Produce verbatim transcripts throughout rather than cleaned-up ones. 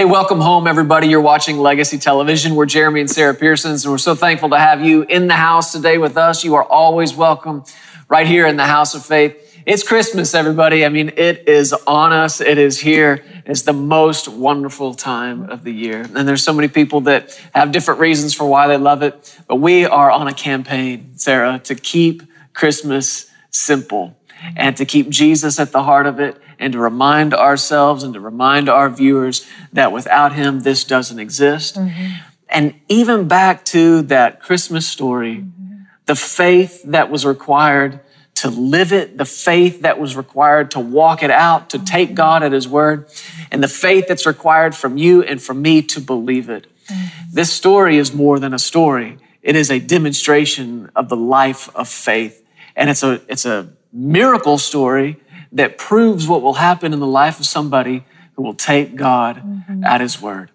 Hey, welcome home, everybody. You're watching Legacy Television. We're Jeremy and Sarah Pearsons, and we're so thankful to have you in the house today with us. You are always welcome right here in the House of Faith. It's Christmas, everybody. I mean, it is on us. It is here. It's the most wonderful time of the year. And there's so many people that have different reasons for why they love it, but we are on a campaign, Sarah, to keep Christmas simple and to keep Jesus at the heart of it, and to remind ourselves and to remind our viewers that without him, this doesn't exist. Mm-hmm. And even back to that Christmas story, mm-hmm. the faith that was required to live it, the faith that was required to walk it out, to mm-hmm. take God at his word, and the faith that's required from you and from me to believe it. Mm-hmm. This story is more than a story. It is a demonstration of the life of faith. And it's a, it's a miracle story that proves what will happen in the life of somebody who will take God mm-hmm. at his word.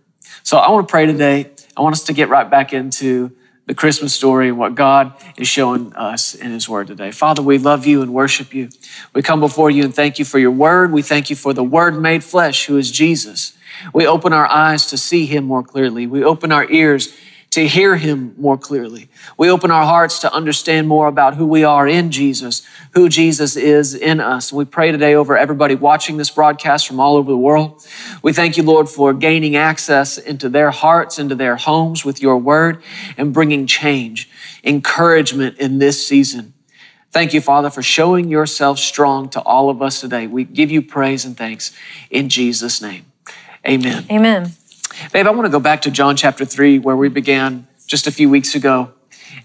So I want to pray today. I want us to get right back into the Christmas story and what God is showing us in his word today. Father, we love you and worship you. We come before you and thank you for your word. We thank you for the word made flesh, who is Jesus. We open our eyes to see him more clearly. We open our ears to hear him more clearly. We open our hearts to understand more about who we are in Jesus, who Jesus is in us. We pray today over everybody watching this broadcast from all over the world. We thank you, Lord, for gaining access into their hearts, into their homes with your word, and bringing change, encouragement in this season. Thank you, Father, for showing yourself strong to all of us today. We give you praise and thanks in Jesus' name. Amen. Amen. Babe, I want to go back to John chapter three, where we began just a few weeks ago.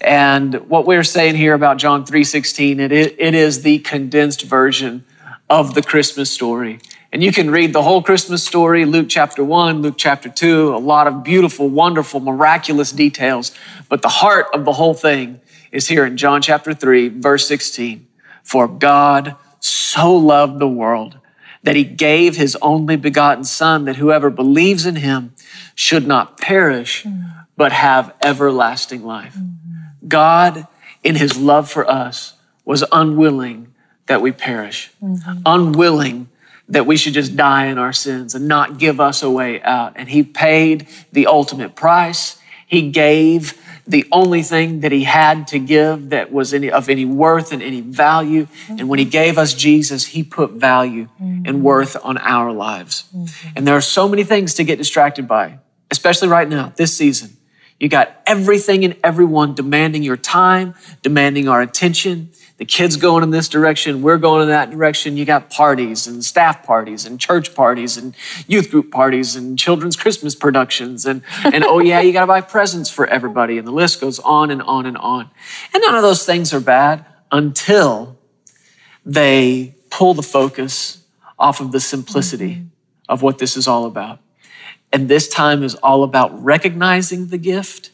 And what we're saying here about John three sixteen, it, it is the condensed version of the Christmas story. And you can read the whole Christmas story, Luke chapter one, Luke chapter two, a lot of beautiful, wonderful, miraculous details. But the heart of the whole thing is here in John chapter three, verse sixteen. For God so loved the world that he gave his only begotten son, that whoever believes in him should not perish, but have everlasting life. Mm-hmm. God, in his love for us, was unwilling that we perish, mm-hmm. unwilling that we should just die in our sins and not give us a way out. And he paid the ultimate price. He gave the only thing that he had to give that was any, of any worth and any value. Mm-hmm. And when he gave us Jesus, he put value mm-hmm. and worth on our lives. Mm-hmm. And there are so many things to get distracted by, especially right now, this season. You got everything and everyone demanding your time, demanding our attention. The kids going in this direction, we're going in that direction. You got parties and staff parties and church parties and youth group parties and children's Christmas productions. And, and oh yeah, you got to buy presents for everybody. And the list goes on and on and on. And none of those things are bad until they pull the focus off of the simplicity mm-hmm. of what this is all about. And this time is all about recognizing the gift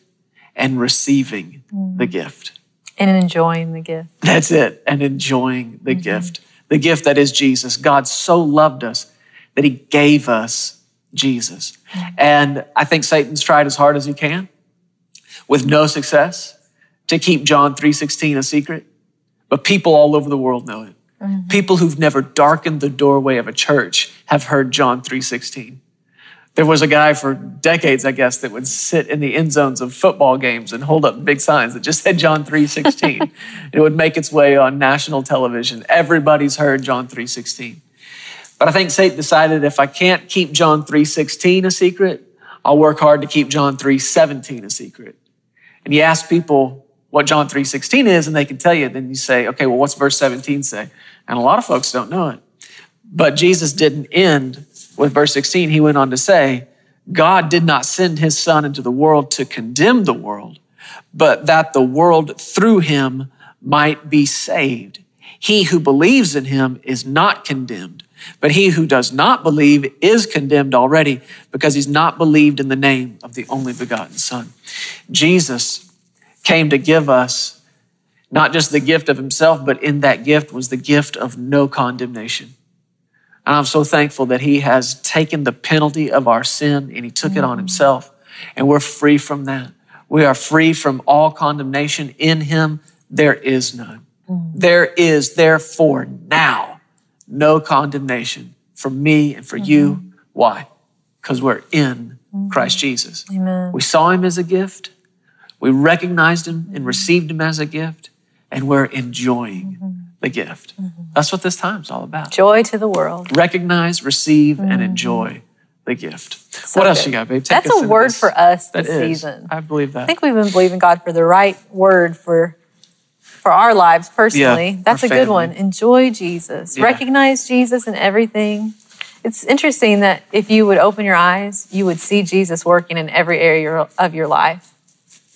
and receiving mm. the gift. And enjoying the gift. That's it. And enjoying the mm-hmm. gift. The gift that is Jesus. God so loved us that he gave us Jesus. Mm-hmm. And I think Satan's tried as hard as he can with no success to keep John three sixteen a secret. But people all over the world know it. Mm-hmm. People who've never darkened the doorway of a church have heard John three sixteen. There was a guy for decades, I guess, that would sit in the end zones of football games and hold up big signs that just said John three sixteen. It would make its way on national television. Everybody's heard John three sixteen. But I think Satan decided, if I can't keep John three sixteen a secret, I'll work hard to keep John three seventeen a secret. And you ask people what John three sixteen is, and they can tell you. Then you say, okay, well, what's verse seventeen say? And a lot of folks don't know it. But Jesus didn't end with verse sixteen, he went on to say, God did not send his son into the world to condemn the world, but that the world through him might be saved. He who believes in him is not condemned, but he who does not believe is condemned already, because he's not believed in the name of the only begotten son. Jesus came to give us not just the gift of himself, but in that gift was the gift of no condemnation. And I'm so thankful that he has taken the penalty of our sin and he took mm-hmm. it on himself. And we're free from that. We are free from all condemnation. In him, there is none. Mm-hmm. There is therefore now no condemnation for me and for mm-hmm. you. Why? because we're in mm-hmm. Christ Jesus. Amen. We saw him as a gift. We recognized him and received him as a gift, and we're enjoying mm-hmm. the gift. Mm-hmm. That's what this time's all about. Joy to the world. Recognize, receive, mm-hmm. and enjoy the gift. So what good. Else you got, babe? Take That's a word this. For us this season. I believe that. I think we've been believing God for the right word for for our lives personally. Yeah, That's a family. Good one. Enjoy Jesus. Yeah. Recognize Jesus in everything. It's interesting that if you would open your eyes, you would see Jesus working in every area of your life.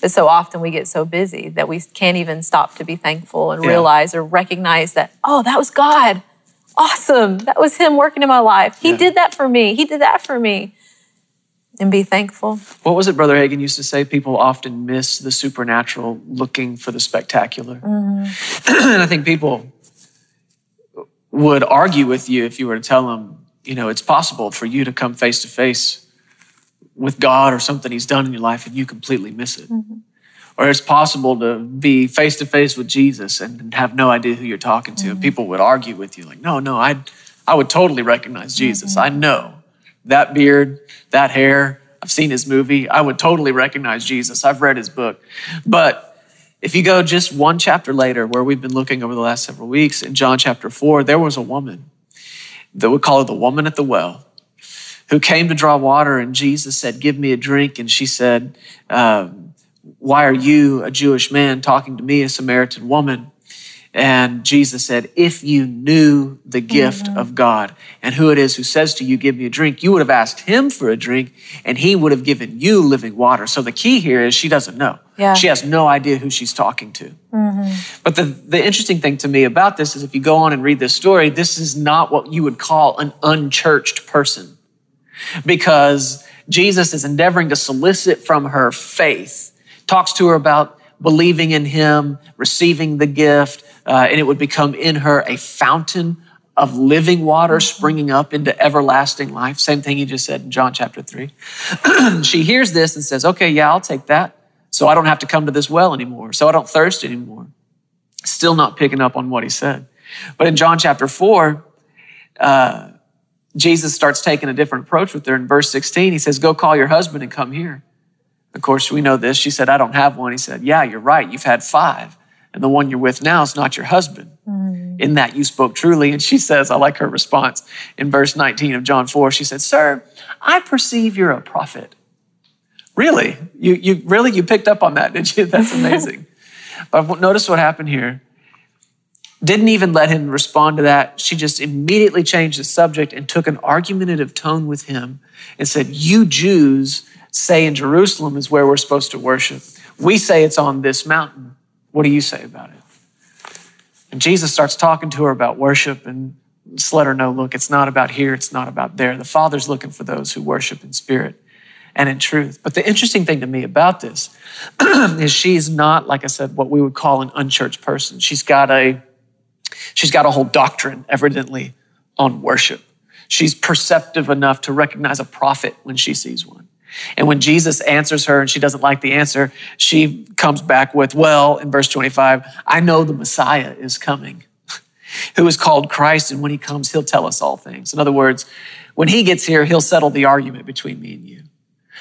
But so often we get so busy that we can't even stop to be thankful and yeah. realize or recognize that, oh, that was God. Awesome. That was him working in my life. He yeah. did that for me. He did that for me. And be thankful. What was it Brother Hagin used to say? People often miss the supernatural looking for the spectacular. Mm-hmm. And I think people would argue with you if you were to tell them, you know, it's possible for you to come face to face with God or something he's done in your life and you completely miss it. Mm-hmm. Or it's possible to be face to face with Jesus and have no idea who you're talking to. Mm-hmm. And people would argue with you like, no, no, I, I would totally recognize Jesus. Mm-hmm. I know. That beard, that hair, I've seen his movie. I would totally recognize Jesus. I've read his book. But if you go just one chapter later where we've been looking over the last several weeks, in John chapter four, there was a woman that we call her the woman at the well who came to draw water, and Jesus said, give me a drink. And she said, um, why are you, a Jewish man, talking to me, a Samaritan woman? And Jesus said, if you knew the gift mm-hmm. of God and who it is who says to you, give me a drink, you would have asked him for a drink and he would have given you living water. So the key here is she doesn't know. Yeah. She has no idea who she's talking to. Mm-hmm. But the, the interesting thing to me about this is if you go on and read this story, this is not what you would call an unchurched person, because Jesus is endeavoring to solicit from her faith, talks to her about believing in him, receiving the gift, uh, and it would become in her a fountain of living water springing up into everlasting life. Same thing he just said in John chapter three. She hears this and says, okay, yeah, I'll take that. So I don't have to come to this well anymore. So I don't thirst anymore. Still not picking up on what he said. But in John chapter four, uh, Jesus starts taking a different approach with her. In verse sixteen, he says, go call your husband and come here. Of course, we know this. She said, I don't have one. He said, yeah, you're right. You've had five. And the one you're with now is not your husband. Mm-hmm. In that you spoke truly. And she says, I like her response. In verse nineteen of John four, she said, sir, I perceive you're a prophet. Really? You, you really? You picked up on that, didn't you? That's amazing. But notice what happened here. Didn't even let him respond to that. She just immediately changed the subject and took an argumentative tone with him and said, you Jews say in Jerusalem is where we're supposed to worship. We say it's on this mountain. What do you say about it? And Jesus starts talking to her about worship and just let her know, look, it's not about here. It's not about there. The Father's looking for those who worship in spirit and in truth. But the interesting thing to me about this is she's not, like I said, what we would call an unchurched person. She's got a, she's got a whole doctrine evidently on worship. She's perceptive enough to recognize a prophet when she sees one. And when Jesus answers her and she doesn't like the answer, she comes back with, well, in verse twenty-five, I know the Messiah is coming, who is called Christ, and when he comes, he'll tell us all things. In other words, when he gets here, he'll settle the argument between me and you.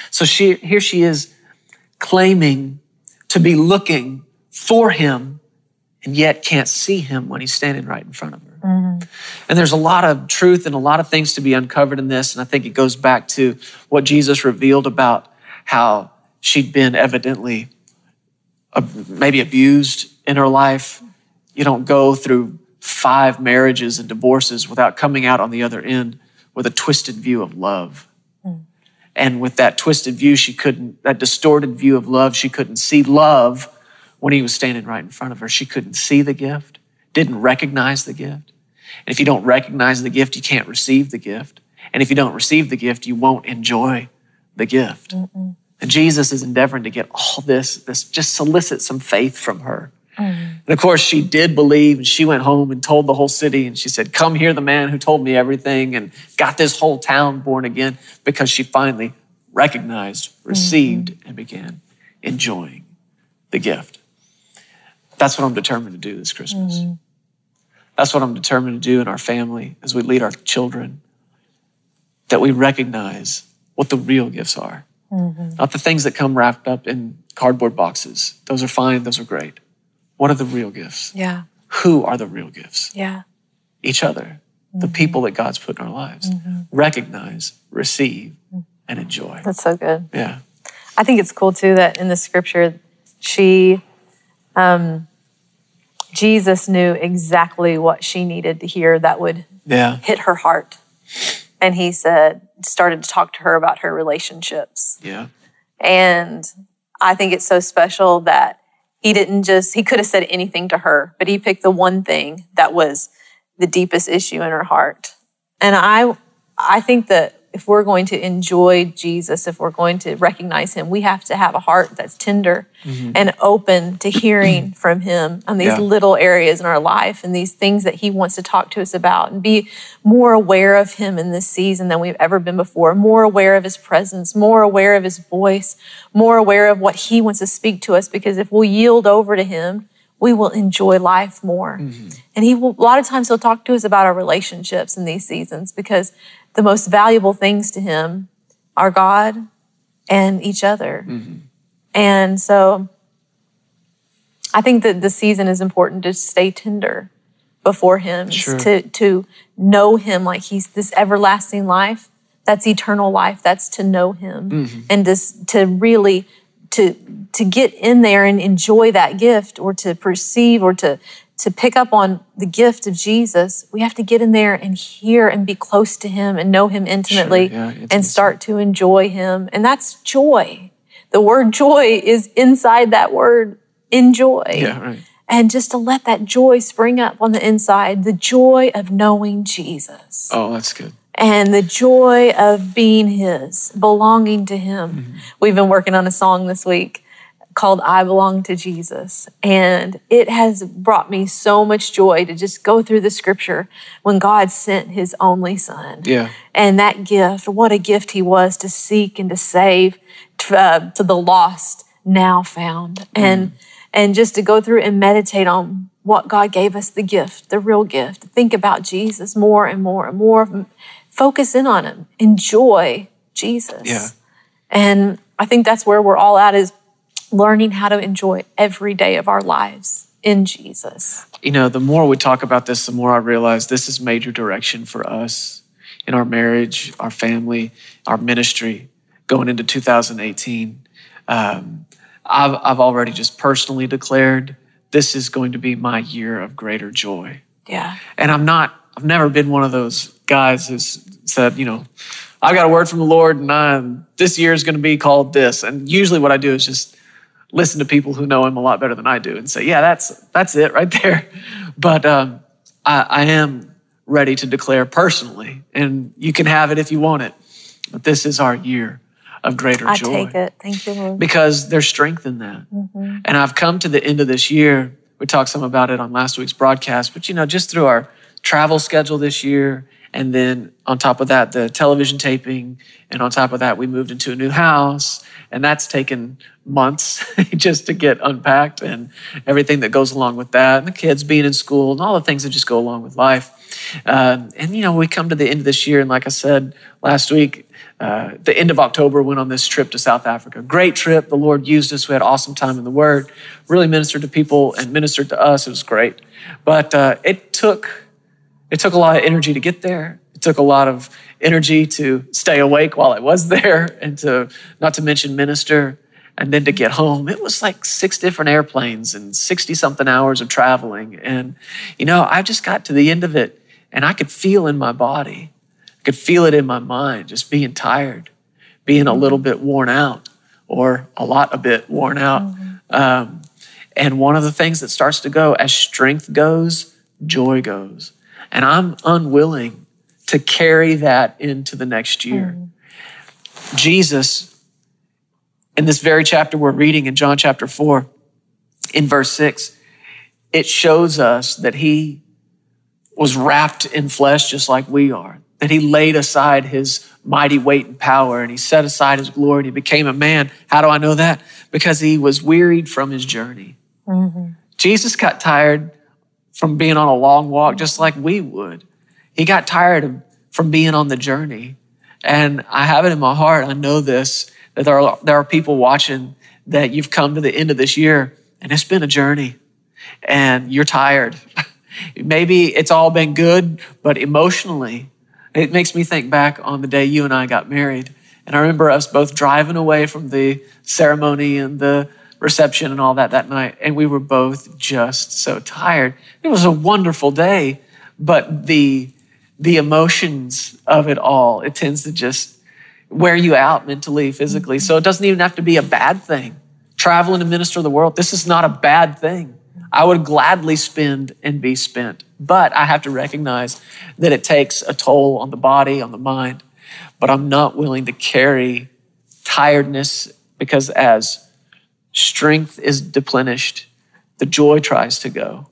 So she, here she is claiming to be looking for him and yet can't see him when he's standing right in front of her. Mm-hmm. And there's a lot of truth and a lot of things to be uncovered in this. And I think it goes back to what Jesus revealed about how she'd been evidently uh, maybe abused in her life. You don't go through five marriages and divorces without coming out on the other end with a twisted view of love. Mm. And with that twisted view, she couldn't, that distorted view of love, she couldn't see love when he was standing right in front of her. She couldn't see the gift, didn't recognize the gift. And if you don't recognize the gift, you can't receive the gift. And if you don't receive the gift, you won't enjoy the gift. Mm-mm. And Jesus is endeavoring to get all this, this just solicit some faith from her. Mm. And of course, she did believe, and she went home and told the whole city, and she said, come hear the man who told me everything, and got this whole town born again, because she finally recognized, received, mm-hmm. and began enjoying the gift. That's what I'm determined to do this Christmas. Mm-hmm. That's what I'm determined to do in our family as we lead our children, that we recognize what the real gifts are. Mm-hmm. Not the things that come wrapped up in cardboard boxes. Those are fine. Those are great. What are the real gifts? Yeah. Who are the real gifts? Yeah. Each other. Mm-hmm. The people that God's put in our lives. Mm-hmm. Recognize, receive, and enjoy. That's so good. Yeah. I think it's cool too that in the scripture, she, um, Jesus knew exactly what she needed to hear that would yeah. hit her heart. And he said, started to talk to her about her relationships. Yeah. And I think it's so special that he didn't just, he could have said anything to her, but he picked the one thing that was the deepest issue in her heart. And I, I think that if we're going to enjoy Jesus, if we're going to recognize him, we have to have a heart that's tender mm-hmm. and open to hearing from him on these yeah. little areas in our life and these things that he wants to talk to us about, and be more aware of him in this season than we've ever been before, more aware of his presence, more aware of his voice, more aware of what he wants to speak to us, because if we'll yield over to him, we will enjoy life more. Mm-hmm. And he will, a lot of times he'll talk to us about our relationships in these seasons, because the most valuable things to him are God and each other. Mm-hmm. And so I think that the season is important to stay tender before him, sure. to, to know him like he's this everlasting life. That's eternal life. That's to know him mm-hmm. and this, to really to to get in there and enjoy that gift, or to perceive, or to, to pick up on the gift of Jesus. We have to get in there and hear and be close to him and know him intimately sure, yeah, intimately. And start to enjoy him. And that's joy. The word joy is inside that word enjoy. Yeah, right. And just to let that joy spring up on the inside, the joy of knowing Jesus. Oh, that's good. And the joy of being his, belonging to him. Mm-hmm. We've been working on a song this week called I Belong to Jesus. And it has brought me so much joy to just go through the scripture when God sent his only son. Yeah. And that gift, what a gift he was, to seek and to save, to, uh, to the lost, now found. Mm-hmm. And, and just to go through and meditate on what God gave us, the gift, the real gift. Think about Jesus more and more and more. Focus in on him. Enjoy Jesus. Yeah. And I think that's where we're all at, is learning how to enjoy every day of our lives in Jesus. You know, the more we talk about this, the more I realize this is major direction for us in our marriage, our family, our ministry, going into two thousand eighteen. Um, I've, I've already just personally declared this is going to be my year of greater joy. Yeah. And I'm not, I've never been one of those guys who's said, you know, I've got a word from the Lord and I'm, this year is going to be called this. And usually what I do is just listen to people who know him a lot better than I do and say, yeah, that's that's it right there. But um, I, I am ready to declare personally, and you can have it if you want it, but this is our year of greater I joy. I take it. Thank you, Lord. Because there's strength in that. Mm-hmm. And I've come to the end of this year. We talked some about it on last week's broadcast, but you know, just through our travel schedule this year, and then on top of that, the television taping. And on top of that, we moved into a new house. And that's taken months just to get unpacked, and everything that goes along with that. And the kids being in school and all the things that just go along with life. Uh, and, you know, we come to the end of this year. And like I said last week, uh, the end of October went on this trip to South Africa. Great trip. The Lord used us. We had an awesome time in the Word. Really ministered to people and ministered to us. It was great. But uh, it took... It took a lot of energy to get there. It took a lot of energy to stay awake while I was there, and to, not to mention minister, and then to get home. It was like six different airplanes and sixty-something hours of traveling. And, you know, I just got to the end of it, and I could feel in my body, I could feel it in my mind, just being tired, being a little bit worn out, or a lot a bit worn out. Um, and one of the things that starts to go, as strength goes, joy goes. And I'm unwilling to carry that into the next year. Mm. Jesus, in this very chapter we're reading in John chapter four, in verse six, it shows us that he was wrapped in flesh just like we are, that he laid aside his mighty weight and power, and he set aside his glory, and he became a man. How do I know that? Because he was wearied from his journey. Mm-hmm. Jesus got tired from being on a long walk, just like we would. He got tired of, from being on the journey. And I have it in my heart, I know this, that there are, there are people watching that you've come to the end of this year and it's been a journey and you're tired. Maybe it's all been good, but emotionally, it makes me think back on the day you and I got married. And I remember us both driving away from the ceremony and the reception and all that that night. And we were both just so tired. It was a wonderful day, but the the emotions of it all, it tends to just wear you out mentally, physically. So it doesn't even have to be a bad thing. Traveling to minister to the world, this is not a bad thing. I would gladly spend and be spent, but I have to recognize that it takes a toll on the body, on the mind. But I'm not willing to carry tiredness, because as strength is depleted, the joy tries to go.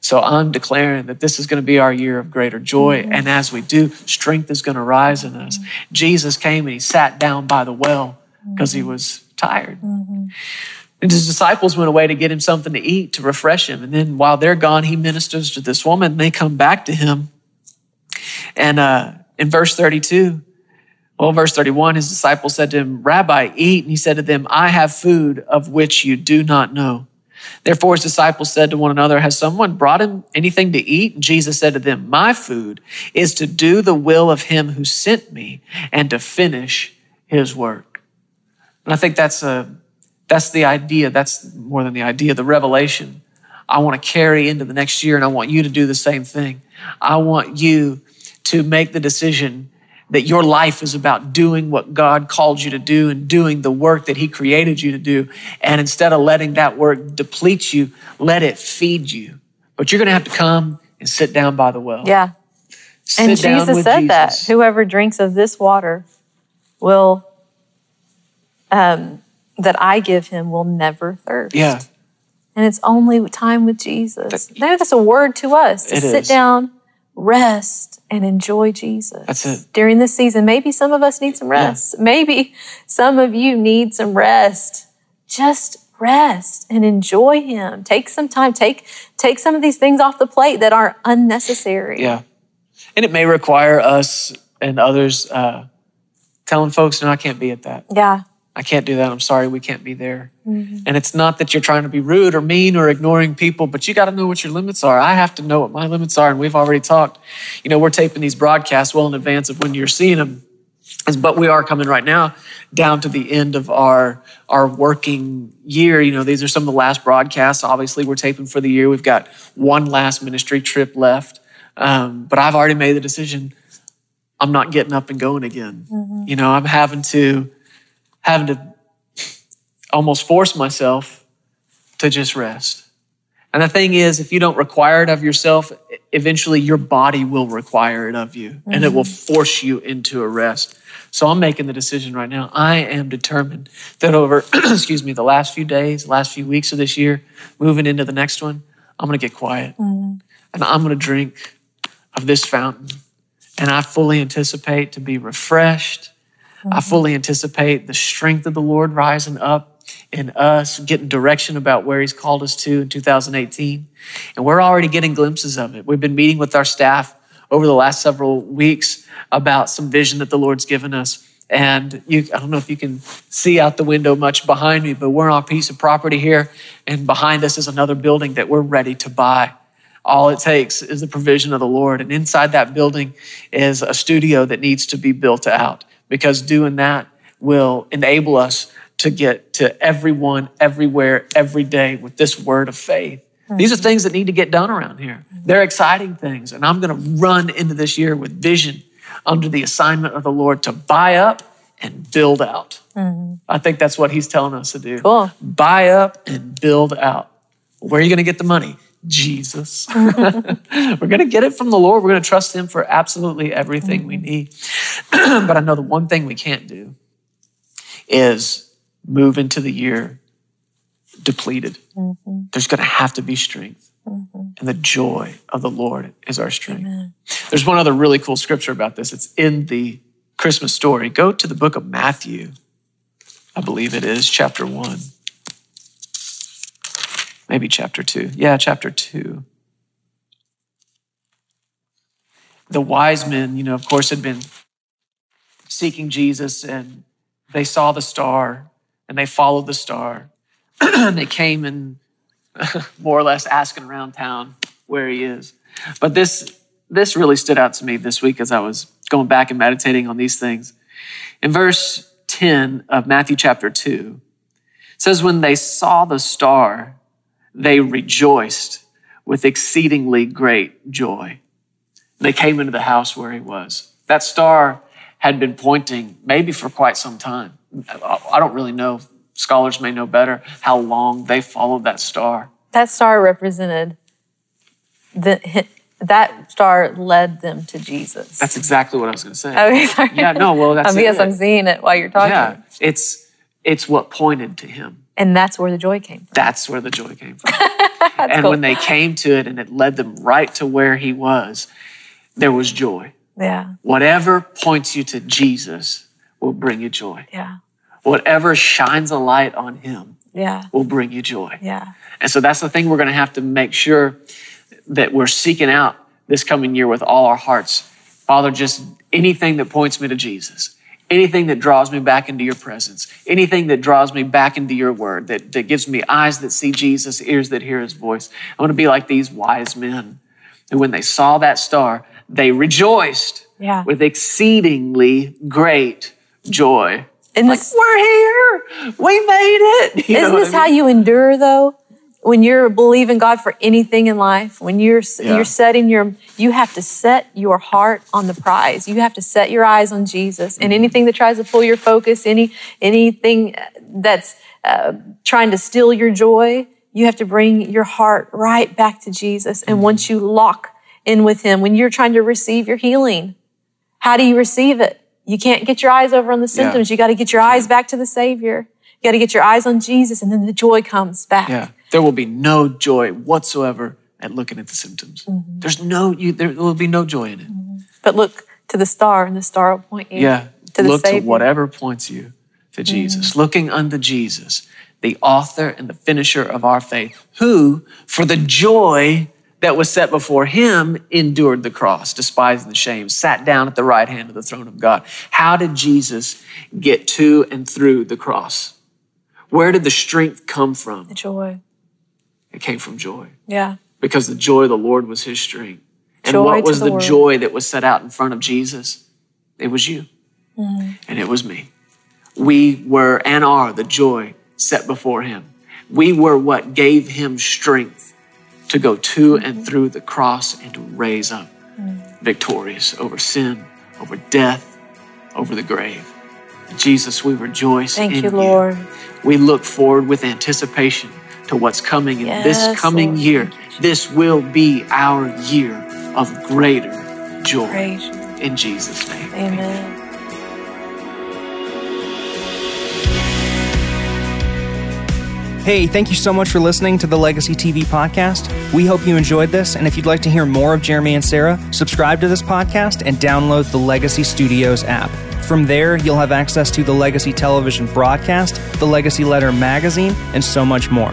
So I'm declaring that this is going to be our year of greater joy. Mm-hmm. And as we do, strength is going to rise in us. Mm-hmm. Jesus came and he sat down by the well because mm-hmm. he was tired. Mm-hmm. And his disciples went away to get him something to eat, to refresh him. And then while they're gone, he ministers to this woman. And they come back to him. And uh, in verse thirty-two, well, verse thirty-one, his disciples said to him, "Rabbi, eat." And he said to them, "I have food of which you do not know." Therefore, his disciples said to one another, "Has someone brought him anything to eat?" And Jesus said to them, "My food is to do the will of him who sent me and to finish his work." And I think that's a, that's the idea. That's more than the idea, the revelation I want to carry into the next year. And I want you to do the same thing. I want you to make the decision that your life is about doing what God called you to do and doing the work that he created you to do. And instead of letting that work deplete you, let it feed you. But you're going to have to come and sit down by the well. Yeah. Sit and down Jesus with said Jesus. that whoever drinks of this water will, um, that I give him will never thirst. Yeah. And it's only time with Jesus. That, no, that's a word to us to sit is. down, rest, and enjoy Jesus. That's it. During this season, maybe some of us need some rest. Yeah. Maybe some of you need some rest. Just rest and enjoy him. Take some time. Take, take some of these things off the plate that are unnecessary. Yeah. And it may require us and others uh, telling folks, no, I can't be at that. Yeah. I can't do that. I'm sorry, we can't be there. Mm-hmm. And it's not that you're trying to be rude or mean or ignoring people, but you got to know what your limits are. I have to know what my limits are. And we've already talked, you know, we're taping these broadcasts well in advance of when you're seeing them. But we are coming right now down to the end of our, our working year. You know, these are some of the last broadcasts. Obviously, we're taping for the year. We've got one last ministry trip left. Um, but I've already made the decision. I'm not getting up and going again. Mm-hmm. You know, I'm having to having to almost force myself to just rest. And the thing is, if you don't require it of yourself, eventually your body will require it of you, mm-hmm. and it will force you into a rest. So I'm making the decision right now. I am determined that over, excuse me, the last few days, last few weeks of this year, moving into the next one, I'm going to get quiet. Mm-hmm. And I'm going to drink of this fountain. And I fully anticipate to be refreshed. I fully anticipate the strength of the Lord rising up in us, getting direction about where he's called us to in two thousand eighteen. And we're already getting glimpses of it. We've been meeting with our staff over the last several weeks about some vision that the Lord's given us. And you, I don't know if you can see out the window much behind me, but we're on a piece of property here. And behind us is another building that we're ready to buy. All it takes is the provision of the Lord. And inside that building is a studio that needs to be built out, because doing that will enable us to get to everyone, everywhere, every day with this word of faith. Mm-hmm. These are things that need to get done around here. Mm-hmm. They're exciting things. And I'm going to run into this year with vision under the assignment of the Lord to buy up and build out. Mm-hmm. I think that's what he's telling us to do. Cool. Buy up and build out. Where are you going to get the money? Jesus. We're going to get it from the Lord. We're going to trust him for absolutely everything mm-hmm. we need. But I know the one thing we can't do is move into the year depleted. Mm-hmm. There's going to have to be strength. Mm-hmm. And the joy of the Lord is our strength. Amen. There's one other really cool scripture about this. It's in the Christmas story. Go to the book of Matthew. I believe it is chapter one. Maybe chapter two. Yeah, chapter two. The wise men, you know, of course, had been seeking Jesus, and they saw the star and they followed the star. And they came and more or less asking around town where he is. But this this really stood out to me this week as I was going back and meditating on these things. In verse ten of Matthew chapter two, it says, when they saw the star, they rejoiced with exceedingly great joy. They came into the house where he was. That star had been pointing maybe for quite some time. I don't really know. Scholars may know better how long they followed that star. That star represented, the, that star led them to Jesus. That's exactly what I was going to say. Okay, sorry. Yeah, no, well, that's it. Because I'm seeing it while you're talking. Yeah, it's, it's what pointed to him. And that's where the joy came from. That's where the joy came from. And cool. When they came to it and it led them right to where he was, there was joy. Yeah. Whatever points you to Jesus will bring you joy. Yeah. Whatever shines a light on him yeah. will bring you joy. Yeah. And so that's the thing we're going to have to make sure that we're seeking out this coming year with all our hearts. Father, just anything that points me to Jesus, anything that draws me back into your presence, anything that draws me back into your word, that, that gives me eyes that see Jesus, ears that hear his voice. I want to be like these wise men who, when they saw that star, they rejoiced yeah. with exceedingly great joy. And like, this, we're here, we made it. You isn't this I mean? How you endure though? When you're believing God for anything in life, when you're yeah. you're setting your, you have to set your heart on the prize. You have to set your eyes on Jesus, and anything that tries to pull your focus, any anything that's uh, trying to steal your joy, you have to bring your heart right back to Jesus. And once you lock in with him, when you're trying to receive your healing, how do you receive it? You can't get your eyes over on the symptoms. Yeah. You got to get your eyes back to the Savior. You got to get your eyes on Jesus, and then the joy comes back. Yeah. There will be no joy whatsoever at looking at the symptoms. Mm-hmm. There's no, you, there will be no joy in it. Mm-hmm. But look to the star, and the star will point you yeah. to the look Savior. Look to whatever points you to Jesus. Mm-hmm. Looking unto Jesus, the author and the finisher of our faith, who, for the joy that was set before him, endured the cross, despising the shame, sat down at the right hand of the throne of God. How did Jesus get to and through the cross? Where did the strength come from? The joy. It came from joy. Yeah. Because the joy of the Lord was his strength. And joy what was the, the joy that was set out in front of Jesus? It was you. Mm-hmm. And it was me. We were and are the joy set before him. We were what gave him strength to go to mm-hmm. and through the cross and to raise up mm-hmm. victorious over sin, over death, over the grave. Jesus, we rejoice Thank in you. Thank you, Lord. We look forward with anticipation to what's coming in yes, this coming Lord. Year. This will be our year of greater joy. Great. In Jesus' name. Amen. Amen. Hey, thank you so much for listening to the Legacy T V podcast. We hope you enjoyed this, and if you'd like to hear more of Jeremy and Sarah, subscribe to this podcast and download the Legacy Studios app. From there, you'll have access to the Legacy Television broadcast, the Legacy Letter magazine, and so much more.